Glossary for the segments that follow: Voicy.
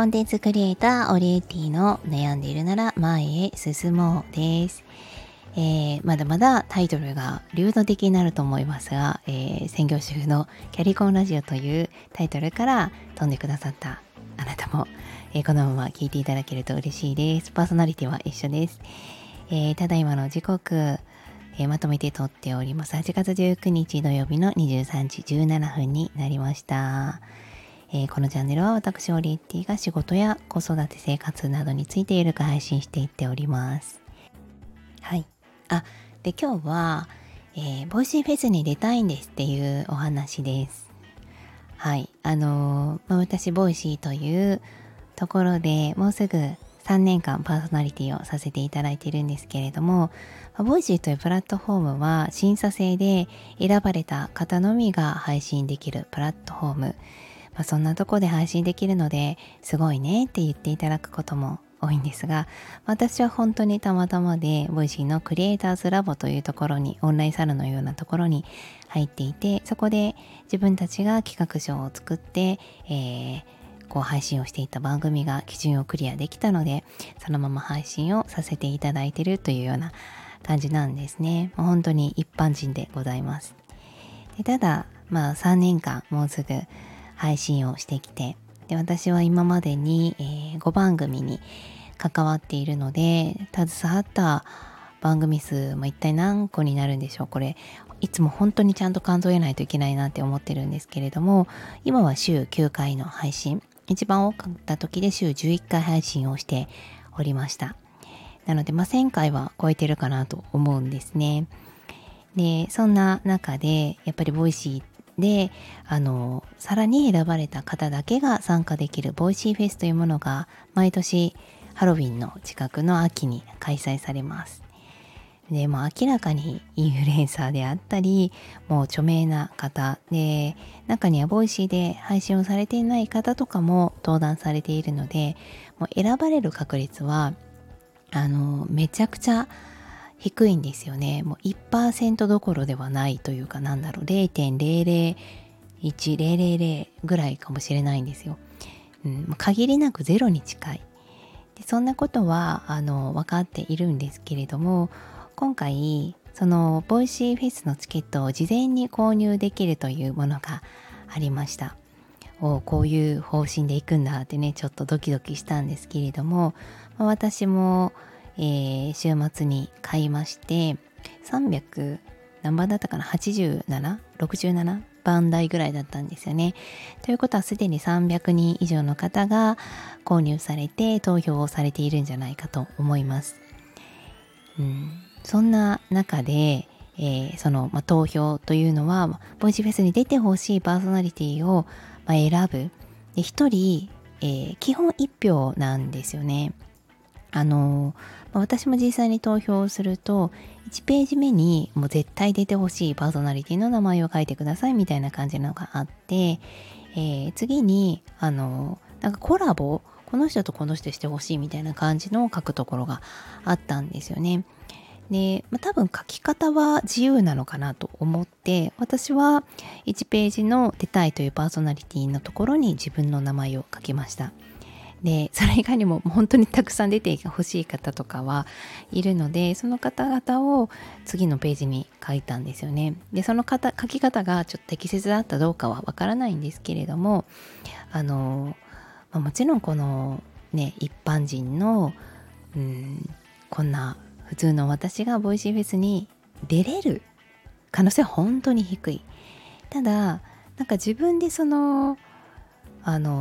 コンテンツクリエイターオリエティの悩んでいるなら前へ進もうです。まだまだタイトルが流動的になると思いますが、専業主婦のキャリコンラジオというタイトルから飛んでくださったあなたも、このまま聞いていただけると嬉しいです。パーソナリティは一緒です。ただいまの時刻、まとめて撮っております。8月19日土曜日の23時17分になりました。このチャンネルは私オリエティが仕事や子育て生活などについてゆるく配信していっております。はい。で今日は、Voicyフェスに出たいんですっていうお話です。はい。私Voicyというところでもうすぐ3年間パーソナリティをさせていただいているんですけれども、Voicyというプラットフォームは審査制で選ばれた方のみが配信できるプラットフォーム、そんなとこで配信できるのですごいねって言っていただくことも多いんですが、私は本当にたまたまで Voicy のクリエイターズラボというところに、オンラインサロンのようなところに入っていて、そこで自分たちが企画書を作って、こう配信をしていた番組が基準をクリアできたので、そのまま配信をさせていただいているというような感じなんですね。本当に一般人でございます。でただ、3年間もうすぐ配信をしてきて、で私は今までに、5番組に関わっているので、携わった番組数も一体何個になるんでしょう。これいつも本当にちゃんと数えないといけないなって思ってるんですけれども、今は週9回の配信、一番多かった時で週11回配信をしておりました。なので、1000回は超えてるかなと思うんですね。でそんな中でやっぱりVoicyでさらに選ばれた方だけが参加できるVoicyフェスというものが、毎年ハロウィンの近くの秋に開催されます。で明らかにインフルエンサーであったり、もう著名な方で、中にはVoicyで配信をされていない方とかも登壇されているので、もう選ばれる確率はめちゃくちゃ低いんですよね。もう 1% どころではないというか、0.001、000ぐらいかもしれないんですよ。限りなくゼロに近い。でそんなことは分かっているんですけれども、今回そのVoicyフェスのチケットを事前に購入できるというものがありました。こういう方針でいくんだってね、ちょっとドキドキしたんですけれども、私も週末に買いまして、300何番だったかな、87、67番台ぐらいだったんですよね。ということはすでに300人以上の方が購入されて投票をされているんじゃないかと思います。そんな中で、投票というのはVoicyフェスに出てほしいパーソナリティを、選ぶ。で1人、基本1票なんですよね。私も実際に投票すると、1ページ目にもう絶対出てほしいパーソナリティの名前を書いてくださいみたいな感じのがあって、次になんかコラボ、この人とこの人してほしいみたいな感じのを書くところがあったんですよね。で、多分書き方は自由なのかなと思って、私は1ページの出たいというパーソナリティのところに自分の名前を書きました。でそれ以外にも本当にたくさん出てほしい方とかはいるので、その方々を次のページに書いたんですよね。でその書き方がちょっと適切だったどうかはわからないんですけれども、もちろんこのね、一般人のこんな普通の私がVoicyフェスに出れる可能性は本当に低い。ただなんか自分で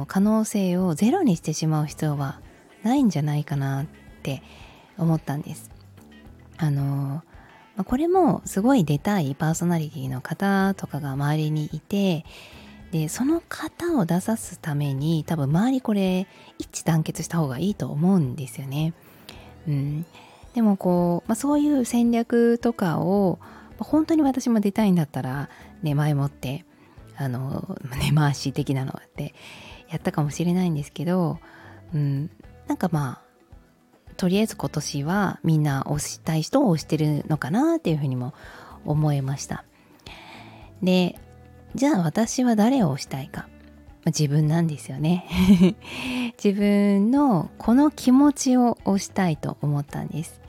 可能性をゼロにしてしまう必要はないんじゃないかなって思ったんです。これもすごい出たいパーソナリティの方とかが周りにいて、でその方を出さすために多分周りこれ一致団結した方がいいと思うんですよね。でもそういう戦略とかを本当に私も出たいんだったら、前もって根回し的なのってやったかもしれないんですけど、とりあえず今年はみんな推したい人を推してるのかなっていうふうにも思えました。でじゃあ私は誰を推したいか、自分なんですよね自分のこの気持ちを推したいと思ったんです、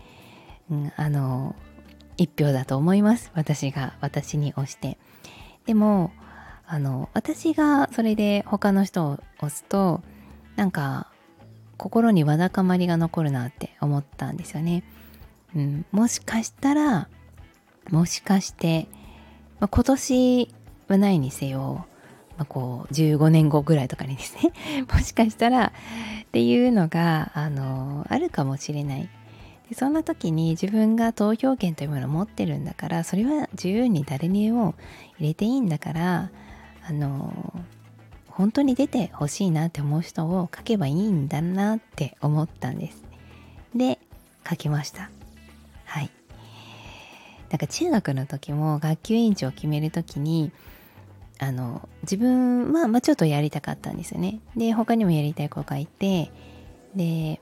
一票だと思います。私に推して。でも私がそれで他の人を推すとなんか心にわだかまりが残るなって思ったんですよね、もしかして、今年はないにせよこう15年後ぐらいとかにですねもしかしたらっていうのがあるかもしれない。でそんな時に自分が投票権というものを持ってるんだから、それは自由に誰にも入れていいんだから、本当に出てほしいなって思う人を書けばいいんだなって思ったんです。で書きました。はい。なんか中学の時も学級委員長を決める時に自分は、ちょっとやりたかったんですよね。で他にもやりたい子がいて、で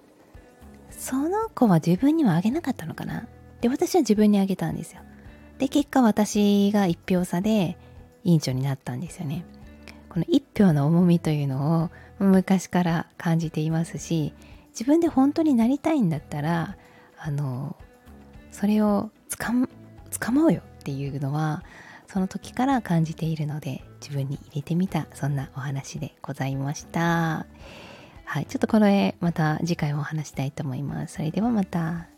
その子は自分にはあげなかったのかな。で私は自分にあげたんですよ。で結果私が1票差で委員長になったんですよね。この1票の重みというのを昔から感じていますし、自分で本当になりたいんだったらそれをつかもうよっていうのはその時から感じているので、自分に入れてみた、そんなお話でございました。はい、ちょっとこれまた次回お話したいと思います。それではまた。